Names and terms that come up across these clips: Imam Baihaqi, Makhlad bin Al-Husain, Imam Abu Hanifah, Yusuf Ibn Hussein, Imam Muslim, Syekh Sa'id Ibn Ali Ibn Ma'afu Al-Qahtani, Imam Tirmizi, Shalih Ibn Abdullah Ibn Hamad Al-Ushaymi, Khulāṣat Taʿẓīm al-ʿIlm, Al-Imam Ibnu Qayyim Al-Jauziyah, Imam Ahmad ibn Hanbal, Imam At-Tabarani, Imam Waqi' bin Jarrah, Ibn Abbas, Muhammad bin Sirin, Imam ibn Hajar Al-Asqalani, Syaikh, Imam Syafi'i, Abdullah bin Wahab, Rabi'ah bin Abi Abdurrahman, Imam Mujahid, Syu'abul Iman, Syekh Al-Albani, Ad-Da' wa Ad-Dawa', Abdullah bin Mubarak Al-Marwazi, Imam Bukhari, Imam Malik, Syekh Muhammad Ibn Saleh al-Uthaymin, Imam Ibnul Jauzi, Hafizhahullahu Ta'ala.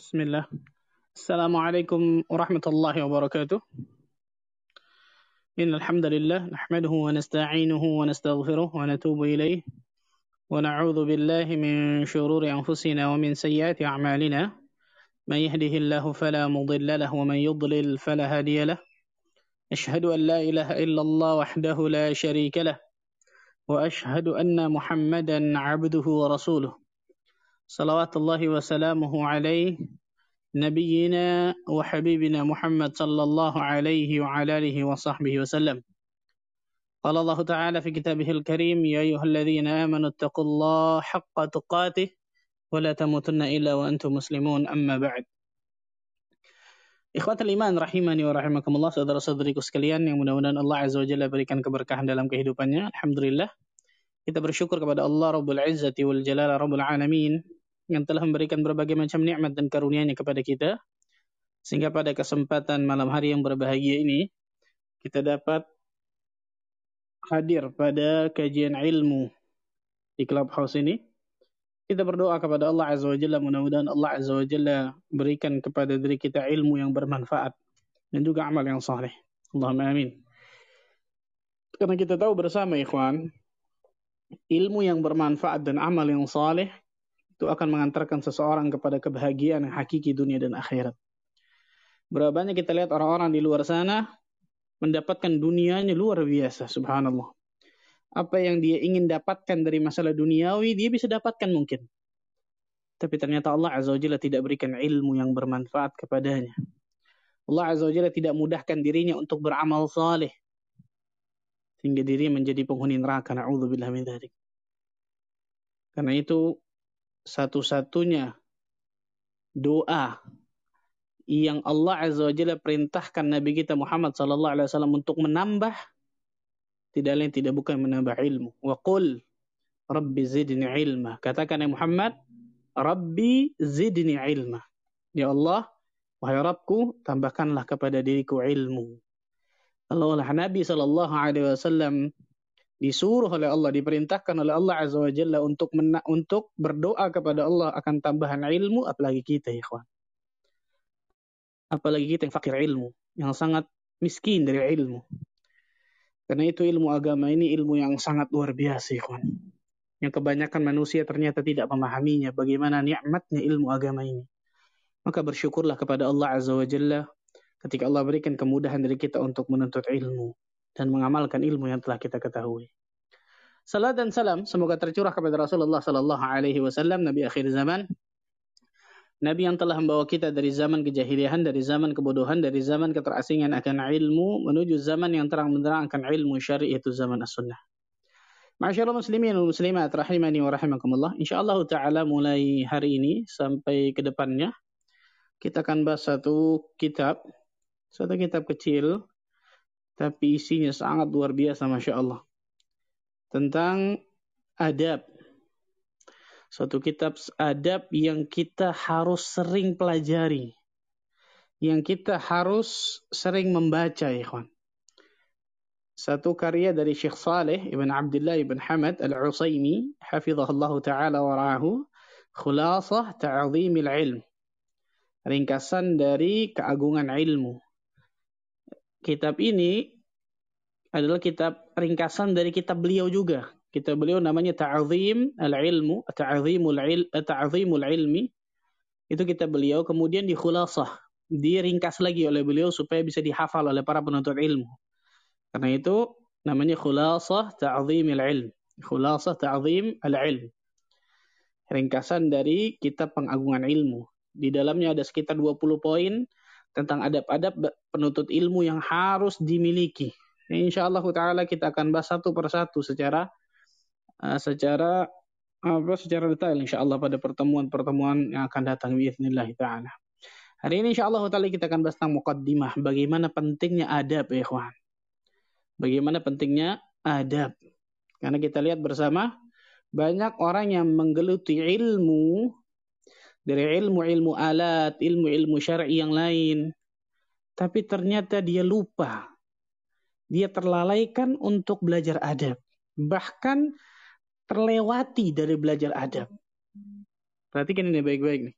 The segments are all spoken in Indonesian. Bismillah. Assalamualaikum warahmatullahi wabarakatuh. Innal hamdalillah nahmaduhu wa nasta'inuhu wa nastaghfiruh wa natubu ilayh wa na'udzu billahi min shururi anfusina wa min sayyiati a'malina. Man yahdihillahu fala mudilla lahu wa man yudlil fala hadiya lahu. Ashhadu an la ilaha illallah wahdahu la syarika lahu wa ashhadu anna Muhammadan 'abduhu wa rasuluh. Salawatullahi wa salamuhu alaihi nabiyina wa habibina Muhammad sallallahu alaihi wa alihi wa sahbihi wa sallam. Qala Allah ta'ala fi kitabihil karim, ya ayyuhalladhina amanu taqullaha haqqa tuqatih wa la tamutunna illa wa antum muslimun, amma ba'd. Ikhwatul iman rahimani wa rahimakumullah, saudara-saudariku sekalian yang mudah-mudahan Allah azza wa jalla berikan keberkahan dalam kehidupannya. Alhamdulillah, kita bersyukur kepada Allah Rabbul Izzati wal Jalala Rabbul Alamin yang telah memberikan berbagai macam nikmat dan karunia-Nya kepada kita, sehingga pada kesempatan malam hari yang berbahagia ini kita dapat hadir pada kajian ilmu di Clubhouse ini. Kita berdoa kepada Allah Azza wa Jalla, mudah-mudahan Allah Azza wa Jalla berikan kepada diri kita ilmu yang bermanfaat dan juga amal yang saleh. Allahumma amin. Karena kita tahu bersama ikhwan, ilmu yang bermanfaat dan amal yang saleh itu akan mengantarkan seseorang kepada kebahagiaan yang hakiki dunia dan akhirat. Berapa banyak kita lihat orang-orang di luar sana mendapatkan dunianya luar biasa, subhanallah. Apa yang dia ingin dapatkan dari masalah duniawi, dia bisa dapatkan mungkin. Tapi ternyata Allah Azza wa Jalla tidak berikan ilmu yang bermanfaat kepadanya. Allah Azza wa Jalla tidak mudahkan dirinya untuk beramal saleh, sehingga dirinya menjadi penghuni neraka. Na'udzubillah min dzalik. Karena itu, satu-satunya doa yang Allah Azza wa Jalla perintahkan Nabi kita Muhammad sallallahu alaihi wasallam untuk menambah, tidak lain tidak bukan menambah ilmu. Wa qul rabbi zidni ilma. Katakan ya Muhammad, rabbi zidni ilma. Ya Allah, wahai Rabbku, tambahkanlah kepada diriku ilmu. Kalau Nabi sallallahu alaihi wasallam disuruh oleh Allah, diperintahkan oleh Allah Azza wa Jalla untuk berdoa kepada Allah akan tambahan ilmu, apalagi kita ya ikhwan. Apalagi kita yang fakir ilmu, yang sangat miskin dari ilmu. Karena itu ilmu agama ini ilmu yang sangat luar biasa ya ikhwan, yang kebanyakan manusia ternyata tidak memahaminya, bagaimana nikmatnya ilmu agama ini. Maka bersyukurlah kepada Allah Azza wa Jalla ketika Allah berikan kemudahan dari kita untuk menuntut ilmu dan mengamalkan ilmu yang telah kita ketahui. Salat dan salam semoga tercurah kepada Rasulullah sallallahu alaihi wasallam, nabi akhir zaman. Nabi yang telah membawa kita dari zaman kejahilian, dari zaman kebodohan, dari zaman keterasingan akan ilmu menuju zaman yang terang benderang akan ilmu syar'i, itu zaman as-sunnah. Ma'asyiral muslimin wal muslimat rahimani wa rahimakumullah. Insyaallah taala mulai hari ini sampai ke depannya kita akan bahas satu kitab kecil tapi isinya sangat luar biasa, Masya Allah. Tentang adab. Suatu kitab adab yang kita harus sering pelajari. Yang kita harus sering membaca, ikhwan. Satu karya dari Syekh Shalih Ibn Abdullah Ibn Hamad Al-Ushaymi, hafizahullahu ta'ala wara'ahu, Khulāṣat Taʿẓīm al-ʿIlm. Ringkasan dari keagungan ilmu. Kitab ini adalah kitab ringkasan dari kitab beliau juga. Kitab beliau namanya Taʿẓīm al-ʿIlm, Taʿẓīmul ʿilmi. Itu kitab beliau, kemudian dikhulāṣah, diringkas lagi oleh beliau supaya bisa dihafal oleh para penuntut ilmu. Karena itu namanya Khulāṣat Taʿẓīm al-ʿIlm. Khulāṣat Taʿẓīm al-ʿIlm. Ringkasan dari kitab pengagungan ilmu. Di dalamnya ada sekitar 20 poin tentang adab-adab penuntut ilmu yang harus dimiliki. Insyaallah taala kita akan bahas satu persatu secara detail insyaallah pada pertemuan-pertemuan yang akan datang biiznillah taala. Hari ini insyaallah taala kita akan bahas tentang muqaddimah, bagaimana pentingnya adab ya ikhwan. Bagaimana pentingnya adab. Karena kita lihat bersama banyak orang yang menggeluti ilmu dari ilmu-ilmu alat, ilmu-ilmu syar'i yang lain. Tapi ternyata dia lupa. Dia terlalaikan untuk belajar adab. Bahkan terlewati dari belajar adab. Perhatikan ini baik-baik nih.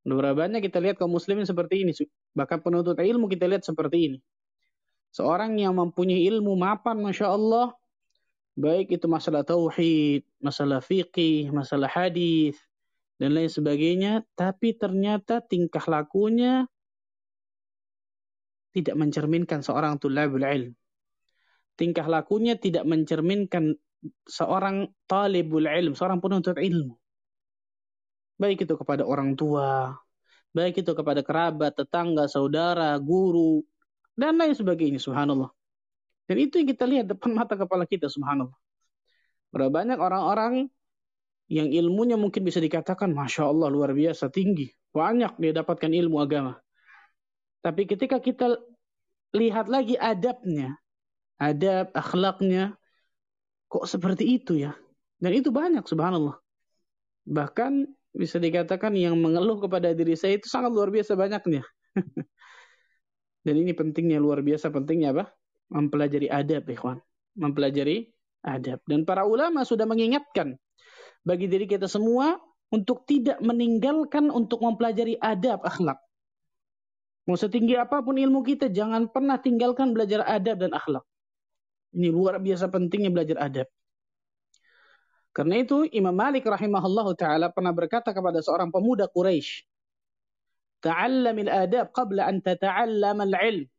Berapa banyak kita lihat kaum muslimin seperti ini. Bahkan penuntut ilmu kita lihat seperti ini. Seorang yang mempunyai ilmu mapan, Masya Allah. Baik itu masalah tauhid, masalah fiqih, masalah hadis dan lain sebagainya. Tapi ternyata tingkah lakunya tidak mencerminkan seorang tulabul ilm. Tingkah lakunya tidak mencerminkan seorang talibul ilm, seorang penuntut ilmu. Baik itu kepada orang tua, baik itu kepada kerabat, tetangga, saudara, guru, dan lain sebagainya, subhanallah. Dan itu yang kita lihat depan mata kepala kita, subhanallah. Berapa banyak orang-orang yang ilmunya mungkin bisa dikatakan, Masya Allah, luar biasa, tinggi. Banyak dia dapatkan ilmu agama. Tapi ketika kita lihat lagi adabnya, adab, akhlaknya, kok seperti itu ya? Dan itu banyak, subhanallah. Bahkan bisa dikatakan yang mengeluh kepada diri saya itu sangat luar biasa banyaknya. Dan ini pentingnya, luar biasa pentingnya apa? Mempelajari adab, ikhwan. Mempelajari adab. Dan para ulama sudah mengingatkan bagi diri kita semua untuk tidak meninggalkan untuk mempelajari adab, akhlak. Mau setinggi apapun ilmu kita, jangan pernah tinggalkan belajar adab dan akhlak. Ini luar biasa pentingnya belajar adab. Karena itu Imam Malik rahimahullahu ta'ala pernah berkata kepada seorang pemuda Quraisy, ta'allamil adab qabla an tata'allamal ilm.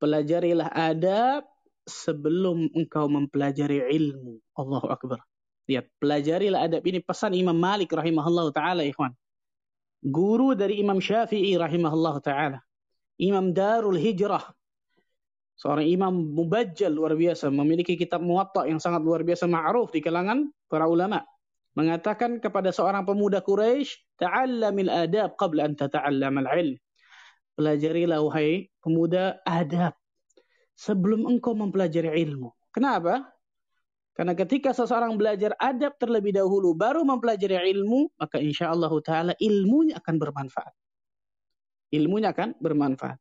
Pelajarilah adab sebelum engkau mempelajari ilmu. Allahu Akbar. Lihat, pelajarilah adab. Ini pesan Imam Malik rahimahullahu ta'ala, ikhwan. Guru dari Imam Syafi'i rahimahullahu ta'ala. Imam Darul Hijrah. Seorang imam mubajjal luar biasa, memiliki kitab Muwatta yang sangat luar biasa ma'ruf di kalangan para ulama. Mengatakan kepada seorang pemuda Quraisy, ta'allamil adab qabla an tata'allamal ilm. Pelajarilah wahai pemuda adab sebelum engkau mempelajari ilmu. Kenapa? Karena ketika seseorang belajar adab terlebih dahulu baru mempelajari ilmu, maka insyaallah taala ilmunya akan bermanfaat. Ilmunya akan bermanfaat.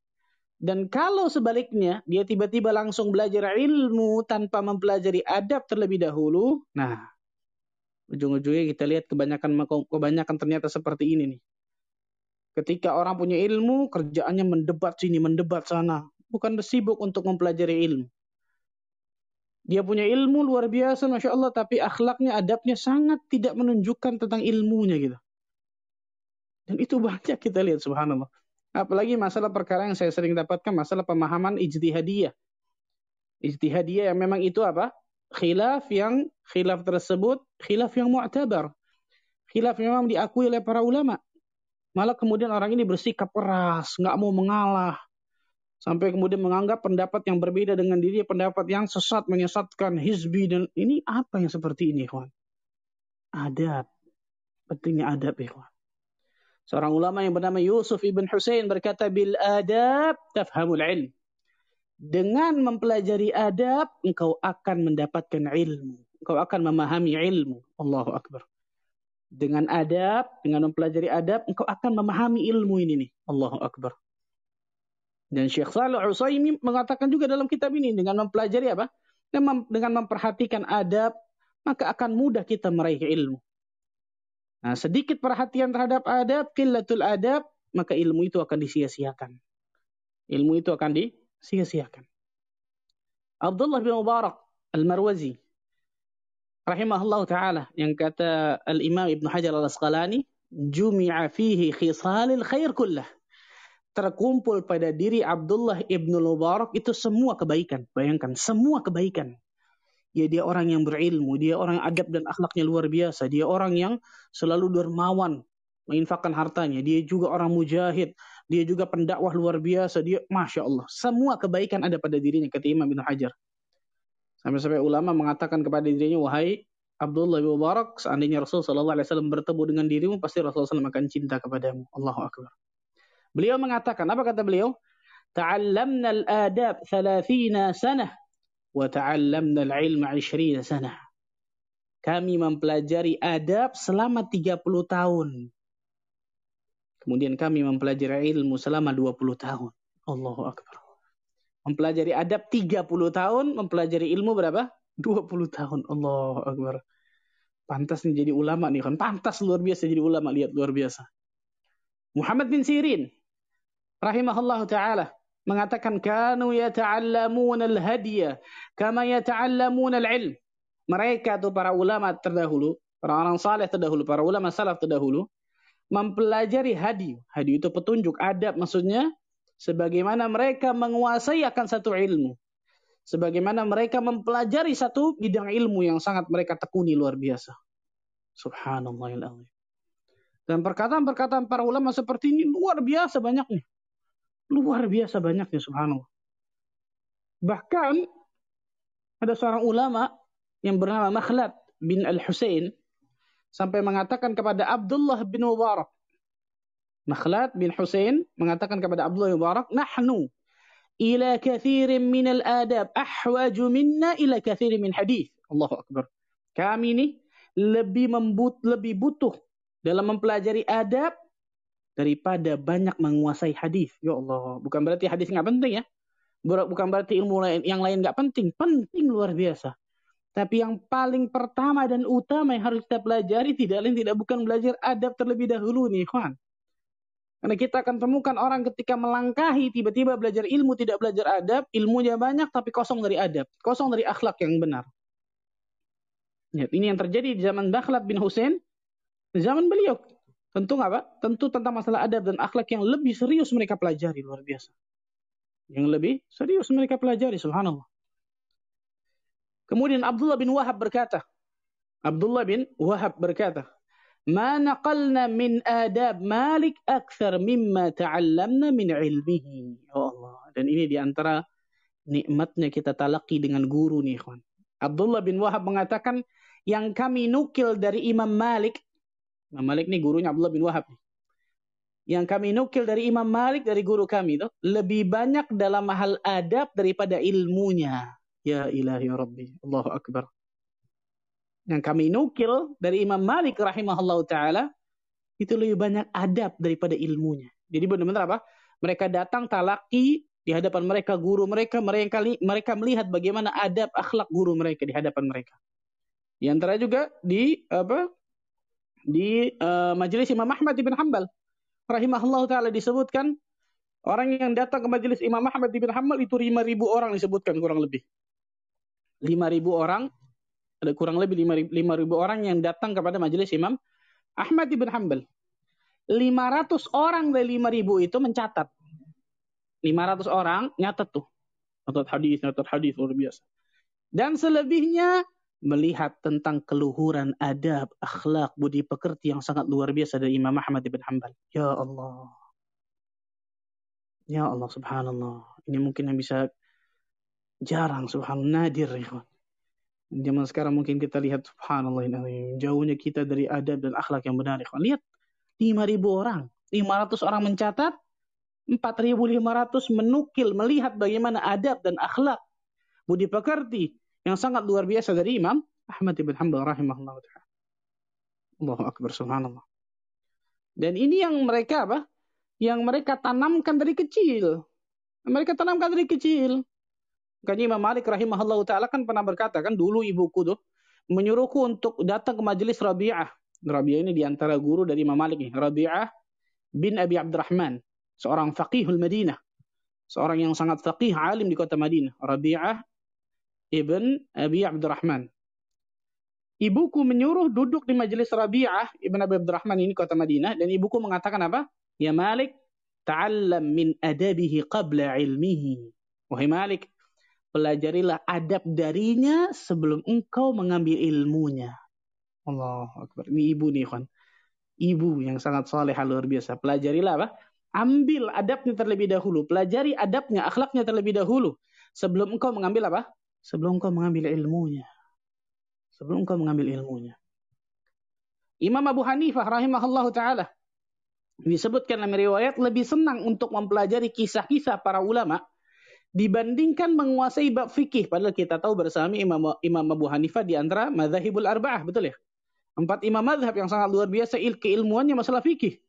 Dan kalau sebaliknya, dia tiba-tiba langsung belajar ilmu tanpa mempelajari adab terlebih dahulu. Nah, ujung-ujungnya kita lihat kebanyakan ternyata seperti ini nih. Ketika orang punya ilmu, kerjaannya mendebat sini, mendebat sana. Bukan sibuk untuk mempelajari ilmu. Dia punya ilmu luar biasa, Masya Allah, tapi akhlaknya, adabnya sangat tidak menunjukkan tentang ilmunya gitu. Dan itu banyak kita lihat, subhanallah. Apalagi masalah perkara yang saya sering dapatkan, masalah pemahaman ijtihadiyah. Ijtihadiyah yang memang itu apa? Khilaf tersebut, khilaf yang mu'tabar. Khilaf yang memang diakui oleh para ulama. Malah kemudian orang ini bersikap keras, nggak mau mengalah. Sampai kemudian menganggap pendapat yang berbeda dengan dirinya, pendapat yang sesat, menyesatkan, hizbi. Dan ini apa yang seperti ini, ikhwan? Adab. Pentingnya adab, ikhwan. Seorang ulama yang bernama Yusuf Ibn Hussein berkata, bil adab tafhamul ilm. Dengan mempelajari adab, engkau akan mendapatkan ilmu. Engkau akan memahami ilmu. Allahu Akbar. Dengan adab, dengan mempelajari adab, engkau akan memahami ilmu ini nih. Allahu Akbar. Dan Syekh Shalih al-Uthaymin mengatakan juga dalam kitab ini, dengan mempelajari apa? Dengan memperhatikan adab, maka akan mudah kita meraih ilmu. Nah, sedikit perhatian terhadap adab, qillatul adab, maka ilmu itu akan disia-siakan. Ilmu itu akan disia-siakan. Abdullah bin Mubarak Al-Marwazi rahimahullahu ta'ala, yang kata Al-Imam Ibn Hajar Al-Asqalani, jumi'a fihi khisalil khair kullah. Terkumpul pada diri Abdullah Ibn Mubarak itu semua kebaikan. Bayangkan, semua kebaikan. Ya, dia orang yang berilmu, dia orang adab dan akhlaknya luar biasa, dia orang yang selalu dermawan menginfakkan hartanya, dia juga orang mujahid, dia juga pendakwah luar biasa, dia Masya Allah. Semua kebaikan ada pada dirinya, kata Imam Ibn Hajar. Sampai-sampai ulama mengatakan kepada dirinya, wahai Abdullah bin Mubarak, seandainya Rasulullah SAW bertemu dengan dirimu, pasti Rasulullah SAW akan cinta kepadamu. Allahu Akbar. Beliau mengatakan, apa kata beliau? Ta'allamna al-adab 30 sanah. Wa ta'allamna al-'ilma 20 sana. Kami mempelajari adab selama 30 tahun. Kemudian kami mempelajari ilmu selama 20 tahun. Allahu Akbar. Mempelajari adab 30 tahun, mempelajari ilmu berapa? 20 tahun. Allahu Akbar. Pantas nih jadi ulama nih, kan pantas luar biasa jadi ulama, lihat luar biasa. Muhammad bin Sirin rahimahullahu ta'ala mengatakan, kanu yata'allamun al-hadiya kama yata'allamun al-ilm. Mereka tuh para ulama terdahulu, orang-orang saleh terdahulu, para ulama salaf terdahulu mempelajari hadiyu. Hadiyu itu petunjuk, adab maksudnya, sebagaimana mereka menguasai akan satu ilmu, sebagaimana mereka mempelajari satu bidang ilmu yang sangat mereka tekuni luar biasa. Subhanallahil azim. Dan perkataan-perkataan para ulama seperti ini luar biasa banyaknya. Luar biasa banyaknya, subhanallah. Bahkan ada seorang ulama yang bernama Makhlad bin Al-Husain sampai mengatakan kepada Abdullah bin Mubarak. Makhlad bin Husain mengatakan kepada Abdullah bin Mubarak, "Nahnu ila kathirin minal adab ahwaju minna ila kathirin min hadith." Allahu Akbar. Kami ini lebih butuh dalam mempelajari adab daripada banyak menguasai hadis. Ya Allah, bukan berarti hadis nggak penting ya. Bukan berarti ilmu yang lain nggak penting. Penting luar biasa. Tapi yang paling pertama dan utama yang harus kita pelajari tidak lain tidak bukan belajar adab terlebih dahulu nih, kawan. Karena kita akan temukan orang ketika melangkahi tiba-tiba belajar ilmu tidak belajar adab, ilmunya banyak tapi kosong dari adab, kosong dari akhlak yang benar. Ya, ini yang terjadi di zaman Makhlad bin Husain. Zaman beliau tentu apa? Tentu tentang masalah adab dan akhlak yang lebih serius mereka pelajari luar biasa. Yang lebih serius mereka pelajari, subhanallah. Kemudian Abdullah bin Wahab berkata, "Ma naqalna min adab Malik akthar mimma ta'allamna min ilmihi." Ya Allah, dan ini di antara nikmatnya kita talaqi dengan guru nih, ikhwan. Abdullah bin Wahab mengatakan, yang kami nukil dari Imam Malik nih gurunya Abdullah bin Wahab. Yang kami nukil dari Imam Malik, dari guru kami itu, lebih banyak dalam hal adab daripada ilmunya. Ya ilahi ya Rabbi. Allahu Akbar. Yang kami nukil dari Imam Malik rahimahullahu ta'ala, itu lebih banyak adab daripada ilmunya. Jadi benar-benar apa? Mereka datang talaki di hadapan mereka, guru mereka. Mereka melihat bagaimana adab akhlak guru mereka di hadapan mereka. Di antara juga di majelis Imam Ahmad ibn Hanbal rahimahullah ta'ala disebutkan orang yang datang ke majelis Imam Ahmad ibn Hanbal itu 5.000 orang disebutkan kurang lebih. 5.000 orang, ada kurang lebih 5.000 orang yang datang kepada majelis Imam Ahmad ibn Hanbal. 500 orang dari 5.000 itu mencatat. 500 orang nyatet tuh. Nyatet hadis luar biasa. Dan selebihnya melihat tentang keluhuran adab, akhlak, budi pekerti yang sangat luar biasa dari Imam Ahmad ibn Hanbal. Ya Allah, subhanallah. Ini mungkin yang bisa jarang, subhanallah, nadir. Ya. Zaman sekarang mungkin kita lihat, subhanallah, jauhnya kita dari adab dan akhlak yang benar. Ya. Lihat, 5.000 orang, 500 orang mencatat, 4.500 menukil, melihat bagaimana adab dan akhlak, budi pekerti yang sangat luar biasa dari Imam Ahmad ibn Hanbal rahimahullah ta'ala. Allahu Akbar, subhanallah. Dan ini yang mereka mereka tanamkan dari kecil. Makanya Imam Malik rahimahullah ta'ala kan pernah berkata, kan dulu ibuku tuh menyuruhku untuk datang ke majelis Rabi'ah. Rabi'ah ini diantara guru dari Imam Malik nih. Rabi'ah bin Abi Abdurrahman, seorang faqihul Madinah, seorang yang sangat faqih, alim di kota Madinah. Rabi'ah Ibn Abi Abdurrahman. Ibuku menyuruh duduk di majelis Rabi'ah Ibn Abi Abdurrahman ini kota Madinah. Dan ibuku mengatakan apa? Ya Malik, ta'allam min adabihi qabla ilmihi. Wahai Malik, pelajarilah adab darinya sebelum engkau mengambil ilmunya. Allahu Akbar. Ini ibu nih, ikhwan. Ibu yang sangat salehah luar biasa. Pelajarilah apa? Ambil adabnya terlebih dahulu. Pelajari adabnya, akhlaknya terlebih dahulu. Sebelum engkau mengambil apa? Sebelum engkau mengambil ilmunya. Imam Abu Hanifah rahimahullahu ta'ala disebutkan dalam riwayat lebih senang untuk mempelajari kisah-kisah para ulama dibandingkan menguasai bab fikih. Padahal kita tahu bersama Imam Abu Hanifah di antara mazahibul arba'ah, betul ya? 4 imam mazhab yang sangat luar biasa keilmuannya masalah fikih.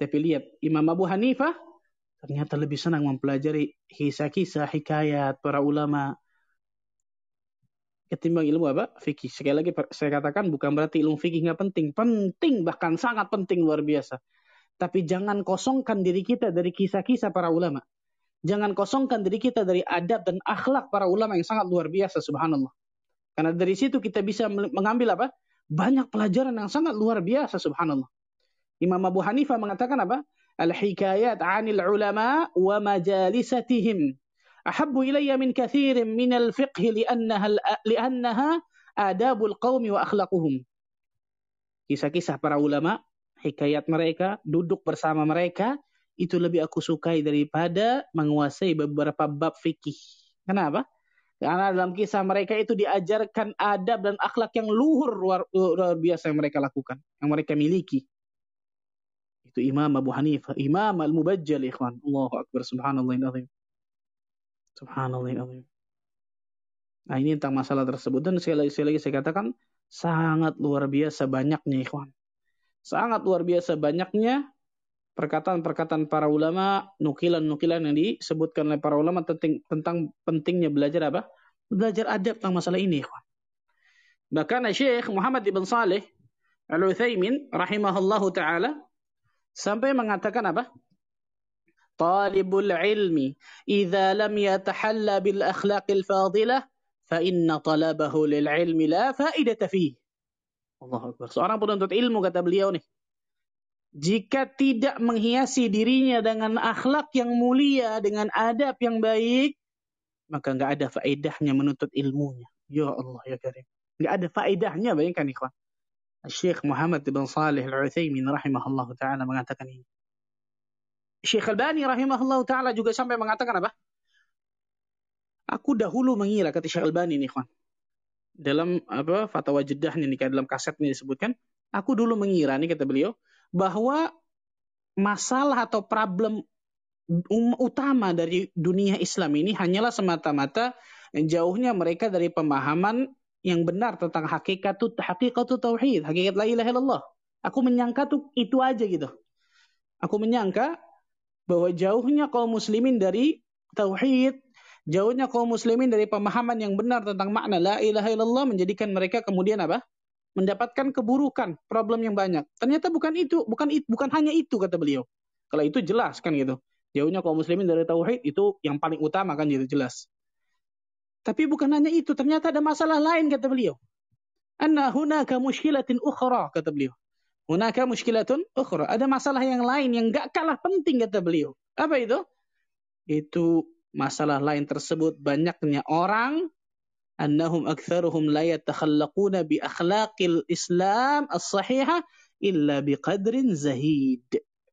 Tapi lihat, Imam Abu Hanifah ternyata lebih senang mempelajari kisah-kisah, hikayat para ulama ketimbang ilmu apa? Fikih. Sekali lagi saya katakan bukan berarti ilmu fikih nggak penting. Penting, bahkan sangat penting luar biasa. Tapi jangan kosongkan diri kita dari kisah-kisah para ulama. Jangan kosongkan diri kita dari adab dan akhlak para ulama yang sangat luar biasa, subhanallah. Karena dari situ kita bisa mengambil apa? Banyak pelajaran yang sangat luar biasa, subhanallah. Imam Abu Hanifah mengatakan apa? Al-hikayat 'anil ulama wa majalisatihim ahabbu ilayya min katsirin min al-fiqh li'annaha adabul qaumi wa akhlaquhum. Kisah-kisah para ulama, hikayat mereka, duduk bersama mereka, itu lebih aku sukai daripada menguasai beberapa bab fikih. Kenapa? Karena dalam kisah mereka itu diajarkan adab dan akhlak yang luar biasa yang mereka lakukan, yang mereka miliki. Itu Imam Abu Hanifah, Imam Al-Mubajjal, ikhwan. Allahu Akbar, subhanallahil azim. Subhanallahil azim. Nah, ini tentang masalah tersebut. Dan sekali lagi saya katakan, sangat luar biasa banyaknya, ikhwan. Sangat luar biasa banyaknya perkataan-perkataan para ulama, nukilan-nukilan yang disebutkan oleh para ulama tentang pentingnya belajar apa? Belajar adab tentang masalah ini, ikhwan. Bahkan Syekh Muhammad Ibn Saleh al-Uthaymin rahimahullahu ta'ala sampai mengatakan apa? Talibul ilmi idza lam yatahalla bil akhlaqil fadilah fa inna talabahu lil ilmi la faidata fihi. Allahu Akbar. Seorang penuntut ilmu, kata beliau nih, jika tidak menghiasi dirinya dengan akhlak yang mulia, dengan adab yang baik, maka nggak ada faedahnya menuntut ilmunya. Ya Allah, ya Karim. Nggak ada faedahnya, bayangkan ikhwan. Syekh Muhammad bin Saleh al-Uthaymin rahimahullah ta'ala mengatakan ini. Syekh Al-Albani rahimahullah ta'ala juga sampai mengatakan apa? Aku dahulu mengira, kata Syekh Al-Albani nih ikhwan. Dalam apa fatwa jedahnya, dalam kasetnya disebutkan. Aku dulu mengira, nih kata beliau, bahwa masalah atau problem utama dari dunia Islam ini hanyalah semata-mata jauhnya mereka dari pemahaman yang benar tentang hakikatut tauhid, hakikat la ilaha illallah. Aku menyangka tuh itu aja gitu. Aku menyangka bahwa jauhnya kaum muslimin dari tauhid, jauhnya kaum muslimin dari pemahaman yang benar tentang makna la ilaha illallah menjadikan mereka kemudian apa? Mendapatkan keburukan, problem yang banyak. Ternyata bukan hanya itu, kata beliau. Kalau itu jelas kan gitu. Jauhnya kaum muslimin dari tauhid itu yang paling utama kan gitu, jelas. Tapi bukan hanya itu, ternyata ada masalah lain, kata beliau. Anna hunaka mushkilatin ukhra, kata beliau. Hunaka mushkilatun ukhra. Ada masalah yang lain yang gak kalah penting, kata beliau. Apa itu? Itu masalah lain tersebut banyaknya orang annahum aktsaruhum la yatakhallaquna bi akhlaqil Islam as-sahihah illa bi qadrin zahid.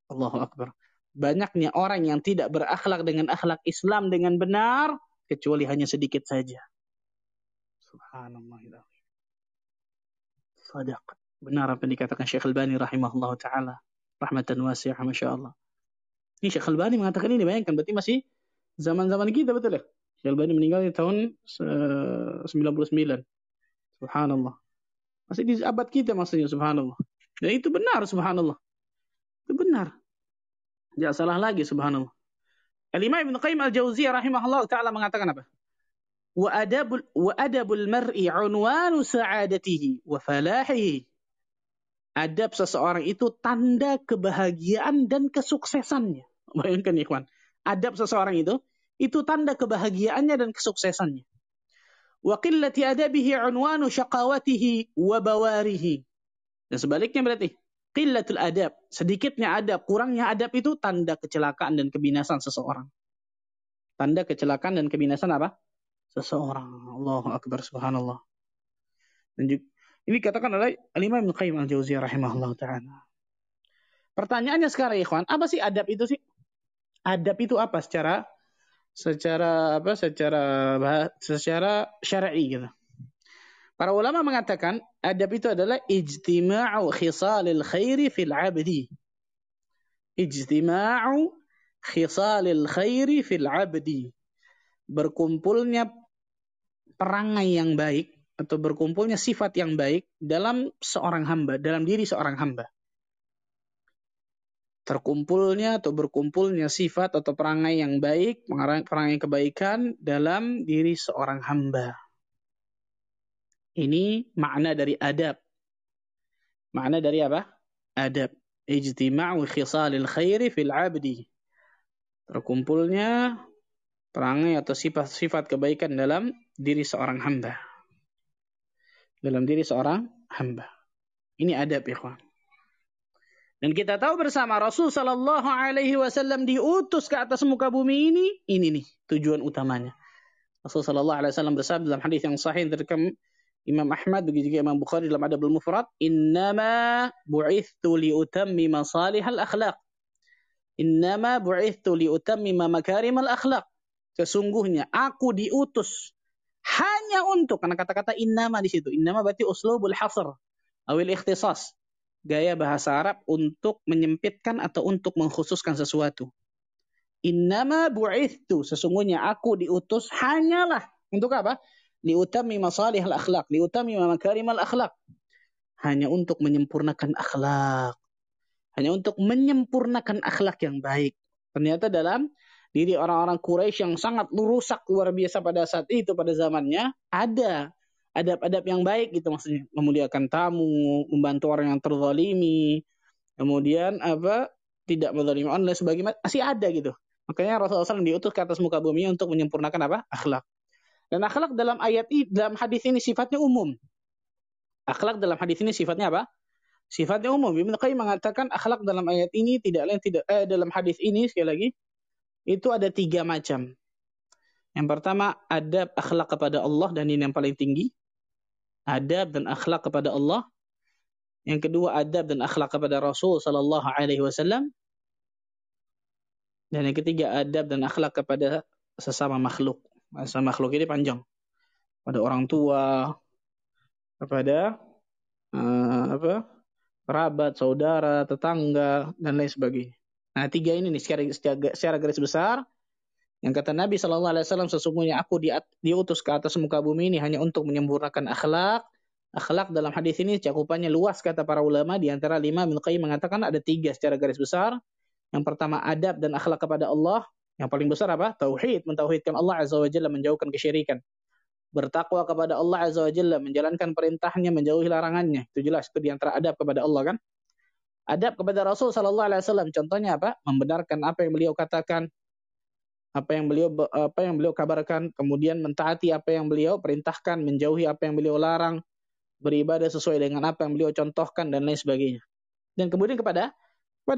Allahu Akbar. Banyaknya orang yang tidak berakhlak dengan akhlak Islam dengan benar kecuali hanya sedikit saja. Subhanallah. Sadaq. Benar apa yang dikatakan Syekh Al-Albani rahimahullahu taala. Rahmatan wasi'ah, masyaallah. Ini Syekh Al-Albani mengatakan ini, bayangkan berarti masih zaman-zaman kita, betul ya? Al-Albani meninggal di tahun 99. Subhanallah. Masih di abad kita maksudnya, subhanallah. Dan itu benar, subhanallah. Itu benar. Jangan salah lagi, subhanallah. Al-Imam Ibnu Qayyim Al-Jauziyah rahimahullah ta'ala mengatakan apa? Wa adabul mar'i unwanu sa'adatihi wa falahihi. Adab seseorang itu tanda kebahagiaan dan kesuksesannya. Bayangkan ikhwan. Adab seseorang itu tanda kebahagiaannya dan kesuksesannya. Wa qillati adabihi unwanu syaqawatihi wa bawarihi. Dan sebaliknya berarti, qillatul adab, sedikitnya adab, kurangnya adab itu tanda kecelakaan dan kebinasan seseorang. Tanda kecelakaan dan kebinasan apa? Seseorang. Allahu Akbar, subhanallah. Dan juga, ini dikatakan oleh Al-Imam Ibnu Qayyim Al-Jauziyah rahimahullah ta'ala. Pertanyaannya sekarang, ikhwan, apa sih adab itu sih? Adab itu apa secara syar'i gitu. Para ulama mengatakan adab itu adalah ijtima'u khisalil khairi fil 'abdi. Ijtima'u khisalil khairi fil 'abdi. Berkumpulnya perangai yang baik atau berkumpulnya sifat yang baik dalam seorang hamba, dalam diri seorang hamba. Terkumpulnya atau berkumpulnya sifat atau perangai yang baik, perangai kebaikan dalam diri seorang hamba. Ini makna dari adab. Makna dari apa? Adab. ijtima'u khisalil khairi fil 'abdi, terkumpulnya perangai atau sifat-sifat kebaikan dalam diri seorang hamba. Dalam diri seorang hamba. Ini adab, ikhwan. Dan kita tahu bersama Rasul Shallallahu Alaihi Wasallam diutus ke atas muka bumi ini nih tujuan utamanya. Rasul Shallallahu Alaihi Wasallam bersabda dalam hadis yang sahih terekam Imam Ahmad begitu juga Imam Bukhari dalam Adabul Mufrad, "Innama bu'ithtu liutammima salihal akhlaq. Innama bu'ithtu liutammima makarimal akhlaq." Sesungguhnya aku diutus hanya untuk, karena kata-kata innama di situ, innama berarti uslubul hasr awil ikhtisas. Gaya bahasa Arab untuk menyempitkan atau untuk mengkhususkan sesuatu. Innama bu'ithtu, sesungguhnya aku diutus hanyalah untuk apa? Liutami masalih al-akhlaq, liutami makarim al-akhlaq. Hanya untuk menyempurnakan akhlak. Hanya untuk menyempurnakan akhlak yang baik. Ternyata dalam diri orang-orang Quraisy yang sangat rusak luar biasa pada saat itu, pada zamannya, ada adab-adab yang baik gitu maksudnya, memuliakan tamu, membantu orang yang terzalimi, kemudian apa tidak menzalimi orang lain sebagaimana, masih ada gitu. Makanya Rasulullah SAW diutus ke atas muka bumi untuk menyempurnakan apa? Akhlak. Dan akhlak dalam ayat ini, dalam hadis ini sifatnya umum. Akhlak dalam hadis ini sifatnya apa? Sifatnya umum. Ibnu Qayyim mengatakan akhlak dalam ayat ini tidak lain tidak dalam hadis ini sekali lagi itu ada 3 macam. Yang pertama adab akhlak kepada Allah dan ini yang paling tinggi. Adab dan akhlak kepada Allah. Yang kedua adab dan akhlak kepada Rasul Sallallahu Alaihi Wasallam. Dan yang ketiga adab dan akhlak kepada sesama makhluk. Sesama makhluk ini panjang. Pada orang tua, kepada kerabat, saudara, tetangga dan lain sebagainya. Nah 3 ini nih secara garis besar. Yang kata Nabi Sallallahu Alaihi Wasallam sesungguhnya aku diutus ke atas muka bumi ini hanya untuk menyempurnakan akhlak. Akhlak dalam hadis ini cakupannya luas kata para ulama. Di antara 5 Ibnu Qayyim mengatakan ada 3 secara garis besar. Yang pertama adab dan akhlak kepada Allah. Yang paling besar apa? Tauhid, mentauhidkan Allah Azza wa Jalla, menjauhkan kesyirikan. Bertakwa kepada Allah Azza wa Jalla, menjalankan perintahnya, menjauhi larangannya. Itu jelas itu di antara adab kepada Allah kan. Adab kepada Rasul Sallallahu Alaihi Wasallam contohnya apa? Membenarkan apa yang beliau katakan. Apa yang beliau kabarkan, kemudian mentaati apa yang beliau perintahkan, menjauhi apa yang beliau larang, beribadah sesuai dengan apa yang beliau contohkan dan lain sebagainya. Dan kemudian kepada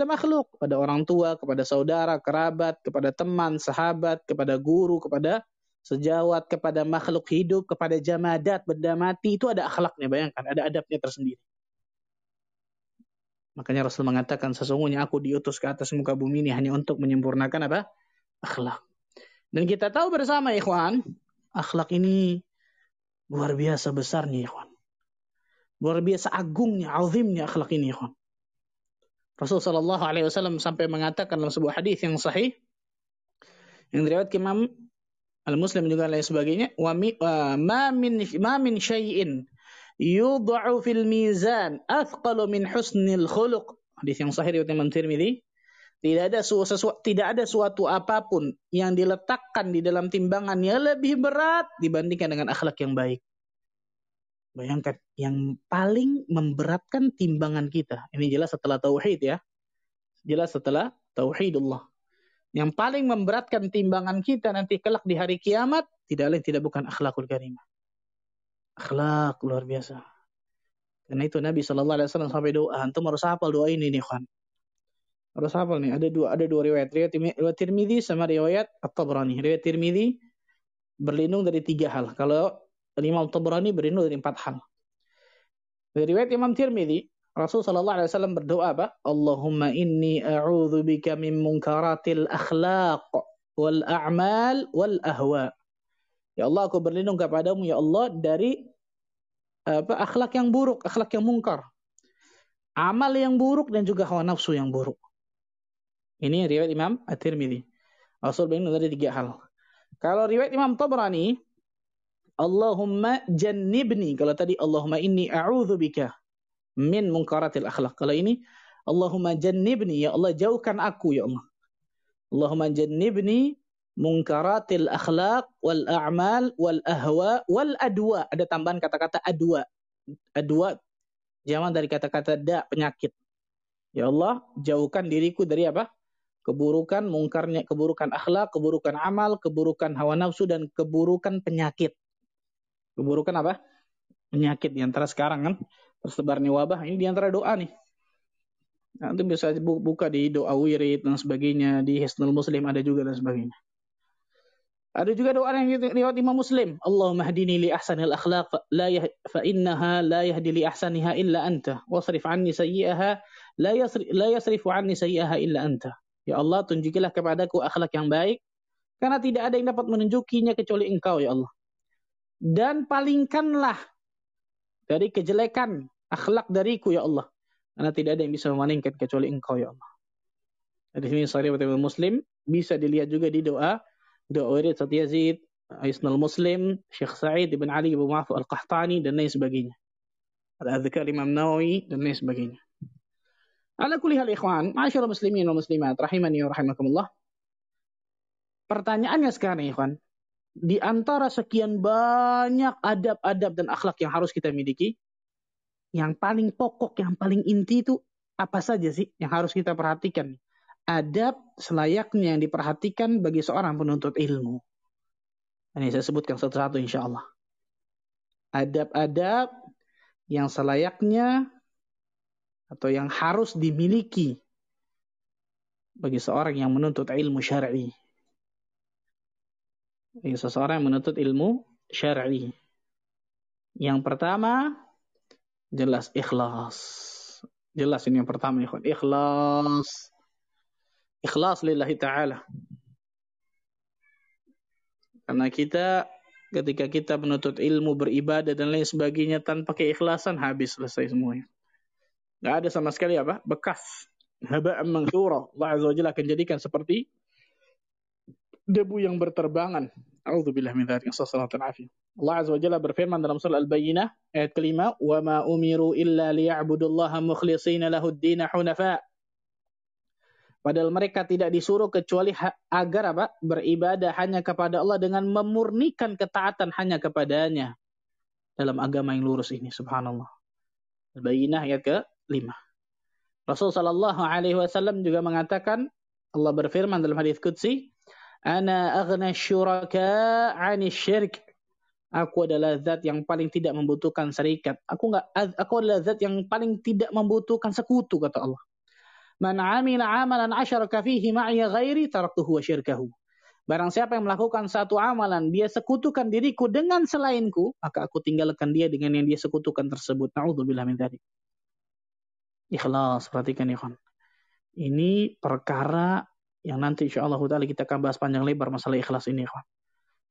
makhluk, kepada orang tua, kepada saudara, kerabat, kepada teman, sahabat, kepada guru, kepada sejawat, kepada makhluk hidup, kepada jamadat, benda mati, itu ada akhlaknya, bayangkan, ada adabnya tersendiri. Makanya Rasul mengatakan sesungguhnya aku diutus ke atas muka bumi ini hanya untuk menyempurnakan apa? Akhlak. Dan kita tahu bersama ikhwan, akhlak ini luar biasa besarnya ikhwan. Luar biasa agungnya, azimnya akhlak ini ikhwan. Rasulullah Shallallahu Alaihi Wasallam sampai mengatakan dalam sebuah hadis yang sahih yang diriwayatkan Imam Al-Muslim juga lain sebagainya, ma min syai'in yudha'u fil mizan athqalu min husnil khuluq. Hadis yang sahih riwayat Imam Tirmizi. Tidak ada suatu apapun yang diletakkan di dalam timbangan yang lebih berat dibandingkan dengan akhlak yang baik. Bayangkan, yang paling memberatkan timbangan kita. Ini jelas setelah tauhid ya. Jelas setelah tauhidullah. Yang paling memberatkan timbangan kita nanti kelak di hari kiamat, tidak lain tidak bukan akhlakul karimah. Akhlak luar biasa. Karena itu Nabi Shallallahu Alaihi Wasallam sampai doa, antum harus hafal doa ini nih kan. Harus hafal nih, ada dua riwayat. Riwayat Tirmizi sama riwayat At-Tabarani. Riwayat Tirmizi berlindung dari 3 hal. Kalau Imam At-Tabarani berlindung dari 4 hal. Dari riwayat Imam Tirmizi, Rasul Sallallahu Alaihi Wasallam berdoa apa? Allahumma inni a'udzubika min munkaratil akhlaq wal a'mal wal ahwa. Ya Allah, aku berlindung kepadamu ya Allah dari akhlak yang buruk, akhlak yang mungkar, amal yang buruk dan juga hawa nafsu yang buruk. Ini riwayat Imam At-Tirmizi. Rasul berlindung dari 3 hal. Kalau riwayat Imam Tabarani, Allahumma jannibni. Kalau tadi Allahumma inni a'udzubika min munkaratil akhlaq. Kalau ini Allahumma jannibni, ya Allah jauhkan aku ya Allah. Allahumma jannibni munkaratil akhlaq wal a'mal wal ahwa wal adwa. Ada tambahan kata-kata adwa. Adwa jamak dari kata-kata da, penyakit. Ya Allah, jauhkan diriku dari apa? Keburukan, mungkarnya, keburukan akhlak, keburukan amal, keburukan hawa nafsu, dan keburukan penyakit. Keburukan apa? Penyakit. Di antara sekarang kan, tersebar nih wabah. Ini di antara doa nih. Nah, itu bisa buka di doa wirid dan sebagainya. Di Hisnul Muslim ada juga dan sebagainya. Ada juga doa yang riwayat Imam Muslim. Allahumma hdini li ahsanil akhlaq fa innaha la yahdi li ahsaniha illa anta. Wasrif anni sayyi'aha la yasrifu anni sayyi'aha illa anta. Ya Allah, tunjukilah kepadaku akhlak yang baik. Karena tidak ada yang dapat menunjukinya kecuali engkau, ya Allah. Dan palingkanlah dari kejelekan akhlak dariku, ya Allah. Karena tidak ada yang bisa memalingkan kecuali engkau, ya Allah. Di sini sahih riwayat Muslim. Bisa dilihat juga di doa. Doa wirid Sat Yazid, Isnal Muslim, Syekh Sa'id Ibn Ali Ibn Ma'afu Al-Qahtani, dan lain sebagainya. Al-Adhikar Imam Nawawi, dan lain sebagainya. Ala kulli hal ikhwan, ma'asyara muslimin wa muslimat, rahimani wa rahimakumullah. Pertanyaannya sekarang ikhwan, di antara sekian banyak adab-adab dan akhlak yang harus kita miliki, yang paling pokok, yang paling inti itu apa saja sih yang harus kita perhatikan? Adab selayaknya yang diperhatikan bagi seorang penuntut ilmu. Ini saya sebutkan satu-satu insya Allah. Adab-adab yang selayaknya atau yang harus dimiliki bagi seorang yang menuntut ilmu syar'i. Bagi seseorang yang menuntut ilmu syar'i. Yang pertama, jelas ikhlas. Jelas ini yang pertama, ikhwan. Ikhlas. Ikhlas lillahi ta'ala. Karena kita ketika kita menuntut ilmu, beribadah dan lain sebagainya tanpa keikhlasan habis selesai semuanya. Gak ada sama sekali apa? Bekas. Haba'an manthura. Allah Azza wa Jalla akan jadikan seperti debu yang berterbangan. A'udzubillah min dzalik. Allah Azza wa Jalla berfirman dalam surah Al-Bayyinah ayat kelima, "Wa ma umiru illa liya'budullaha mukhlishina lahud-dina hunafa." Padahal mereka tidak disuruh kecuali agar apa? Beribadah hanya kepada Allah dengan memurnikan ketaatan hanya kepadanya. Dalam agama yang lurus ini, subhanallah. Al-Bayyinah ayat ke-5. Rasul sallallahu alaihi wasallam juga mengatakan, Allah berfirman dalam hadis qudsi, "Ana aghna syuraka 'ani syirk." Aku adalah zat yang paling tidak membutuhkan serikat. Aku adalah zat yang paling tidak membutuhkan sekutu, kata Allah. Man 'amila 'amalan asyraka fihi ma'iya ghairi taraktuhu wa syirkahu. Barang siapa yang melakukan satu amalan, dia sekutukan diriku dengan selainku, maka aku tinggalkan dia dengan yang dia sekutukan tersebut. Na'udzubillah min dzalik. Ikhlas, perhatikan ya kawan. Ini perkara yang nanti insyaallah taala kita akan bahas panjang lebar masalah ikhlas ini ya kawan.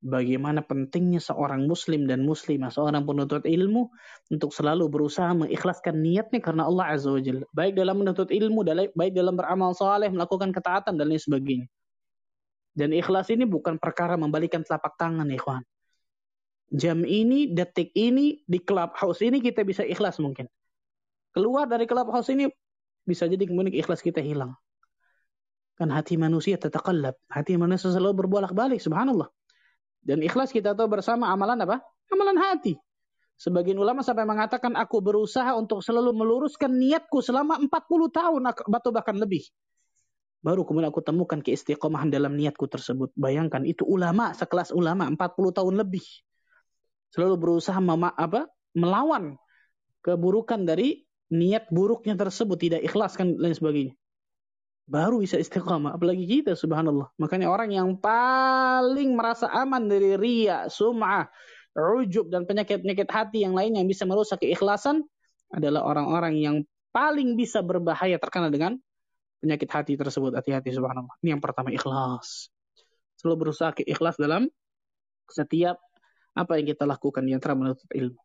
Bagaimana pentingnya seorang muslim dan muslimah, seorang penuntut ilmu untuk selalu berusaha mengikhlaskan niatnya karena Allah Azza wa Jalla. Baik dalam menuntut ilmu, baik dalam beramal saleh, melakukan ketaatan dan lain sebagainya. Dan ikhlas ini bukan perkara membalikan telapak tangan, ikhwan. Jam ini, detik ini, di clubhouse ini kita bisa ikhlas mungkin. Keluar dari clubhouse ini bisa jadi kemudian ikhlas kita hilang. Kan hati manusia tataqallab, hati manusia selalu berbolak-balik, subhanallah. Dan ikhlas kita tahu bersama amalan apa? Amalan hati. Sebagian ulama sampai mengatakan aku berusaha untuk selalu meluruskan niatku selama 40 tahun atau bahkan lebih. Baru kemudian aku temukan keistiqomahan dalam niatku tersebut. Bayangkan itu ulama, sekelas ulama 40 tahun lebih. Selalu berusaha melawan keburukan dari niat buruknya tersebut. Tidak ikhlas dan lain sebagainya. Baru bisa istiqamah. Apalagi kita, subhanallah. Makanya orang yang paling merasa aman dari riya, sum'ah, ujub, dan penyakit-penyakit hati yang lain yang bisa merusak keikhlasan adalah orang-orang yang paling bisa berbahaya terkena dengan penyakit hati tersebut. Hati-hati, subhanallah. Ini yang pertama, ikhlas. Selalu berusaha ikhlas dalam setiap apa yang kita lakukan di antara menuntut ilmu.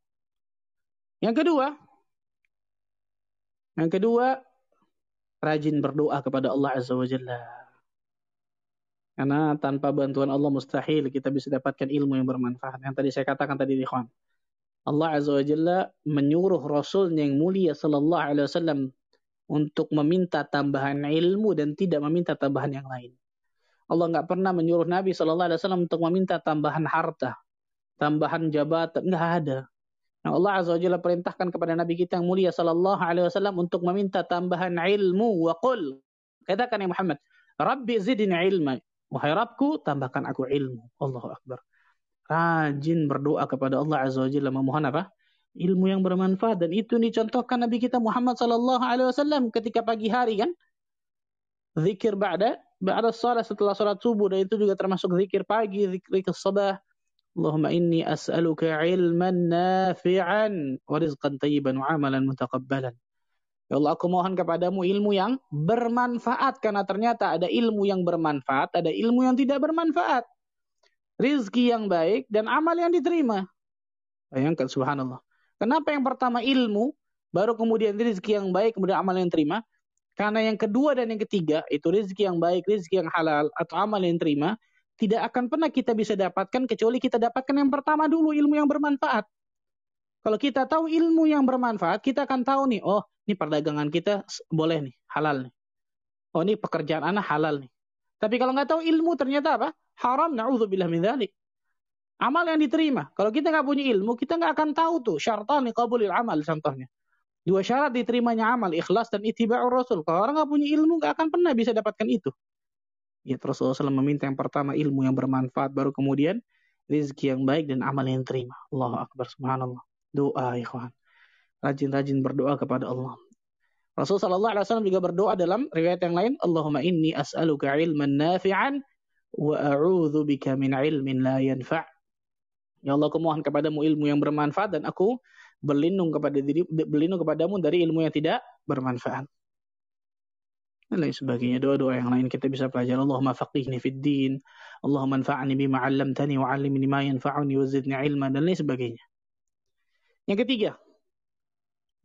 Yang kedua, rajin berdoa kepada Allah Azza wa Jalla. Karena tanpa bantuan Allah mustahil kita bisa dapatkan ilmu yang bermanfaat. Yang tadi saya katakan tadi ikhwan. Allah Azza wa Jalla menyuruh Rasulnya yang mulia sallallahu alaihi wasallam untuk meminta tambahan ilmu dan tidak meminta tambahan yang lain. Allah enggak pernah menyuruh Nabi sallallahu alaihi wasallam untuk meminta tambahan harta, tambahan jabatan, enggak ada. Allah Azza wa Jalla perintahkan kepada Nabi kita yang mulia sallallahu alaihi wasallam untuk meminta tambahan ilmu. Wa qul, katakan ya Muhammad, Rabbi zidni ilma, wahai Rabbku tambahkan aku ilmu. Allahu Akbar. Rajin berdoa kepada Allah Azza wa Jalla memohon apa? Ilmu yang bermanfaat, dan itu dicontohkan Nabi kita Muhammad sallallahu alaihi wasallam ketika pagi hari kan? Zikir ba'da shalah, setelah salat subuh, dan itu juga termasuk zikir pagi, zikir sabah. Allahumma inni as'aluka ilman nafi'an wa rizqan tayyiban wa amalan mutaqabbalan. Ya Allah, aku mohon kepadamu ilmu yang bermanfaat, karena ternyata ada ilmu yang bermanfaat, ada ilmu yang tidak bermanfaat. Rizki yang baik dan amal yang diterima. Bayangkan, subhanallah. Kenapa yang pertama ilmu, baru kemudian rizki yang baik, kemudian amal yang terima? Karena yang kedua dan yang ketiga, itu rizki yang baik, rizki yang halal, atau amal yang terima, tidak akan pernah kita bisa dapatkan kecuali kita dapatkan yang pertama dulu, ilmu yang bermanfaat. Kalau kita tahu ilmu yang bermanfaat, kita akan tahu nih, oh ini perdagangan kita boleh nih, halal nih. Oh ini pekerjaan anak halal nih. Tapi kalau nggak tahu ilmu ternyata apa? Haram, na'udzubillah min dzalik. Amal yang diterima. Kalau kita nggak punya ilmu, kita nggak akan tahu tuh. Syartani qabulil amal contohnya. Dua syarat diterimanya amal, ikhlas dan ittiba'ur rasul. Kalau orang nggak punya ilmu, nggak akan pernah bisa dapatkan itu. Ya, Rasulullah SAW meminta yang pertama ilmu yang bermanfaat, baru kemudian rezeki yang baik dan amal yang terima. Allahu Akbar, subhanallah. Doa, ikhwan. Rajin-rajin berdoa kepada Allah. Rasulullah SAW juga berdoa dalam riwayat yang lain, Allahumma inni as'aluka ilman nafi'an wa a'udhu bika min ilmin la yanfa'. Ya Allah, aku mohon kepadamu ilmu yang bermanfaat dan aku berlindung kepadamu dari ilmu yang tidak bermanfaat. Dan lain sebagainya, doa-doa yang lain kita bisa pelajari. Allahumma faqihni fid din, Allahumma anfa'ni bima 'allamtani wa 'allimni ma yanfa'uni wa zidni 'ilma, dan lain sebagainya. Yang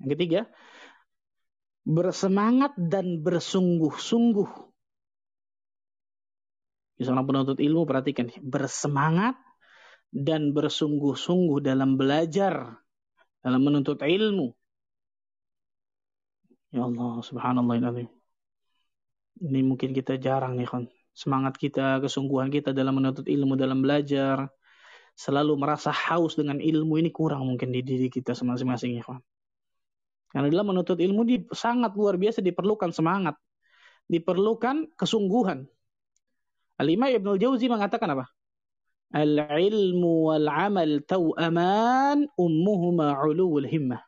ketiga, bersemangat dan bersungguh-sungguh. Misalnya penuntut ilmu, perhatikan, bersemangat dan bersungguh-sungguh dalam belajar, dalam menuntut ilmu. Ya Allah, subhanallah alazim. Ini mungkin kita jarang nih, kan. Semangat kita, kesungguhan kita dalam menuntut ilmu, dalam belajar, selalu merasa haus dengan ilmu, ini kurang mungkin di diri kita masing-masing, ya, kan. Karena dalam menuntut ilmu sangat luar biasa diperlukan semangat, diperlukan kesungguhan. Al-Imam Ibnul Jauzi mengatakan apa? Al-ilmu wal-amal tau'aman ummuhuma 'uluwul himmah.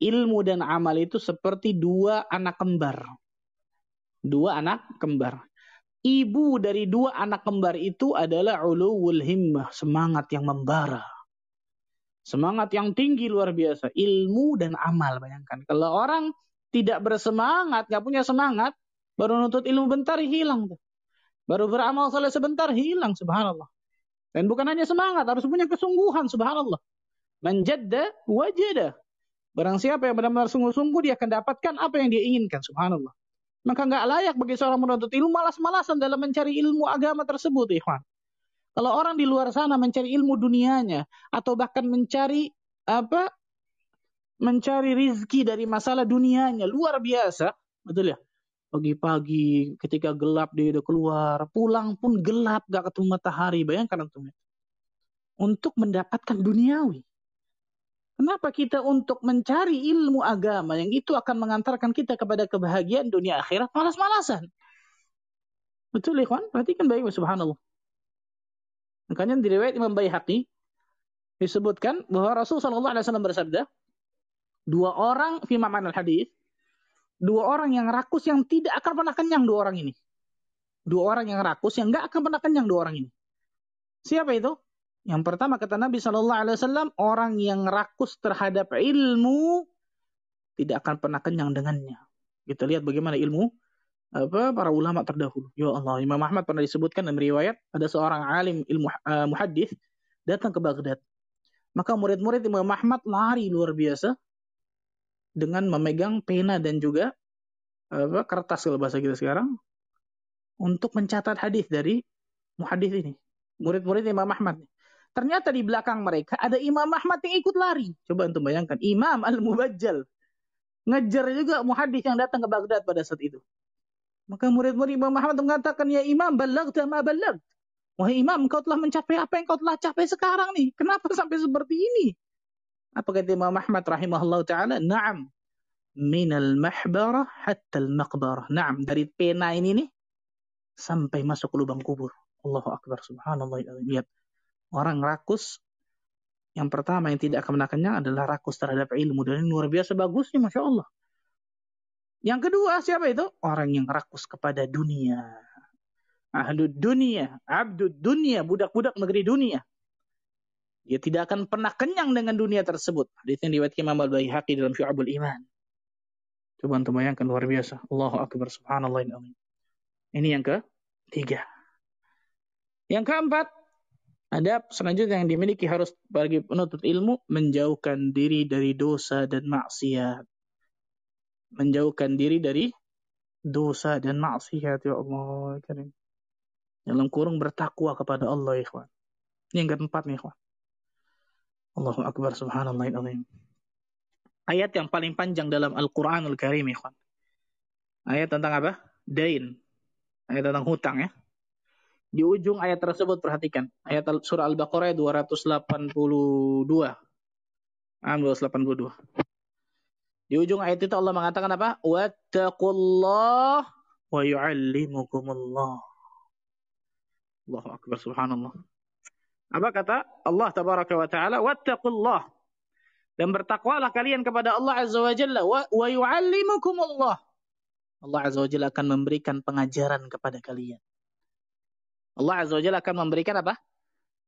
Ilmu dan amal itu seperti dua anak kembar. Ibu dari dua anak kembar itu adalah uluwul himmah, semangat yang membara. Semangat yang tinggi luar biasa, ilmu dan amal, bayangkan. Kalau orang tidak bersemangat, enggak punya semangat, baru nuntut ilmu bentar hilang tuh. Baru beramal saleh sebentar hilang, subhanallah. Dan bukan hanya semangat, harus punya kesungguhan, subhanallah. Man jadda wajada. Barang siapa yang benar-benar sungguh-sungguh, dia akan dapatkan apa yang dia inginkan, subhanallah. Maka nggak layak bagi seorang menuntut ilmu malas-malasan dalam mencari ilmu agama tersebut, ikhwan. Kalau orang di luar sana mencari ilmu dunianya, atau bahkan mencari rizki dari masalah dunianya, luar biasa, betul ya? Pagi-pagi ketika gelap dia udah keluar, pulang pun gelap, nggak ketemu matahari, bayangkan antumnya. Untuk mendapatkan duniawi. Kenapa kita untuk mencari ilmu agama yang itu akan mengantarkan kita kepada kebahagiaan dunia akhirat malas-malasan? Betul, ikhwan? Perhatikan baik, subhanallah. Makanya di riwayat Imam Baihaqi disebutkan bahwa Rasulullah SAW bersabda, dua orang yang rakus yang nggak akan pernah kenyang, dua orang ini. Siapa itu? Yang pertama kata Nabi SAW, orang yang rakus terhadap ilmu tidak akan pernah kenyang dengannya. Kita lihat bagaimana ilmu para ulama terdahulu. Ya Allah, Imam Ahmad pernah disebutkan dalam riwayat ada seorang alim ilmu muhaddis datang ke Baghdad. Maka murid-murid Imam Ahmad lari luar biasa dengan memegang pena dan juga kertas kalau bahasa kita sekarang untuk mencatat hadis dari muhaddis ini. Murid-murid Imam Ahmad. Ternyata di belakang mereka ada Imam Ahmad yang ikut lari. Coba untuk bayangkan, Imam Al-Mubajjal. Ngejar juga muhadis yang datang ke Baghdad pada saat itu. Maka murid-murid Imam Ahmad mengatakan, ya Imam, ballagta ma ballagt. Wahai Imam, engkau telah mencapai apa yang kau telah capai sekarang nih. Kenapa sampai seperti ini? Apa kata Imam Ahmad rahimahullahu ta'ala? Na'am, minal mahbarah hatta al-maqbarah. Na'am, dari pena ini nih sampai masuk ke lubang kubur. Allahu Akbar, subhanallah. Lihat, orang rakus yang pertama yang tidak akan menakannya adalah rakus terhadap ilmu. Dan luar biasa bagusnya, Masya Allah. Yang kedua siapa itu? Orang yang rakus kepada dunia. Ahlud dunia, abdud dunia, budak-budak negeri dunia. Dia tidak akan pernah kenyang dengan dunia tersebut. Hadis yang diriwayatkan Imam Baihaqi dalam Syu'abul Iman. Coba untuk bayangkan, luar biasa. Allahu Akbar, subhanallah. Ini yang ketiga. Yang keempat, adab selanjutnya yang dimiliki harus bagi penuntut ilmu, menjauhkan diri dari dosa dan maksiat. Menjauhkan diri dari dosa dan maksiat, ya Allah. Dalam kurung bertakwa kepada Allah, ikhwan. Ini yang keempat nih, ikhwan. Allahu Akbar, subhanallah. Ayat yang paling panjang dalam Al-Quran Al-Karim, ikhwan. Ayat tentang apa? Dain. Ayat tentang hutang, ya. Di ujung ayat tersebut perhatikan. Ayat surah Al-Baqarah 282. Ayat 282. Di ujung ayat itu Allah mengatakan apa? Wattaqullah wa yu'allimukumullah. Allahu Akbar, subhanallah. Apa kata Allah tabaraka wa ta'ala? Wattaqullah. Dan bertakwalah kalian kepada Allah azza wa jalla. Wa yu'allimukumullah. Allah azza wa jalla akan memberikan pengajaran kepada kalian. Allah Azza wa Jalla akan memberikan apa?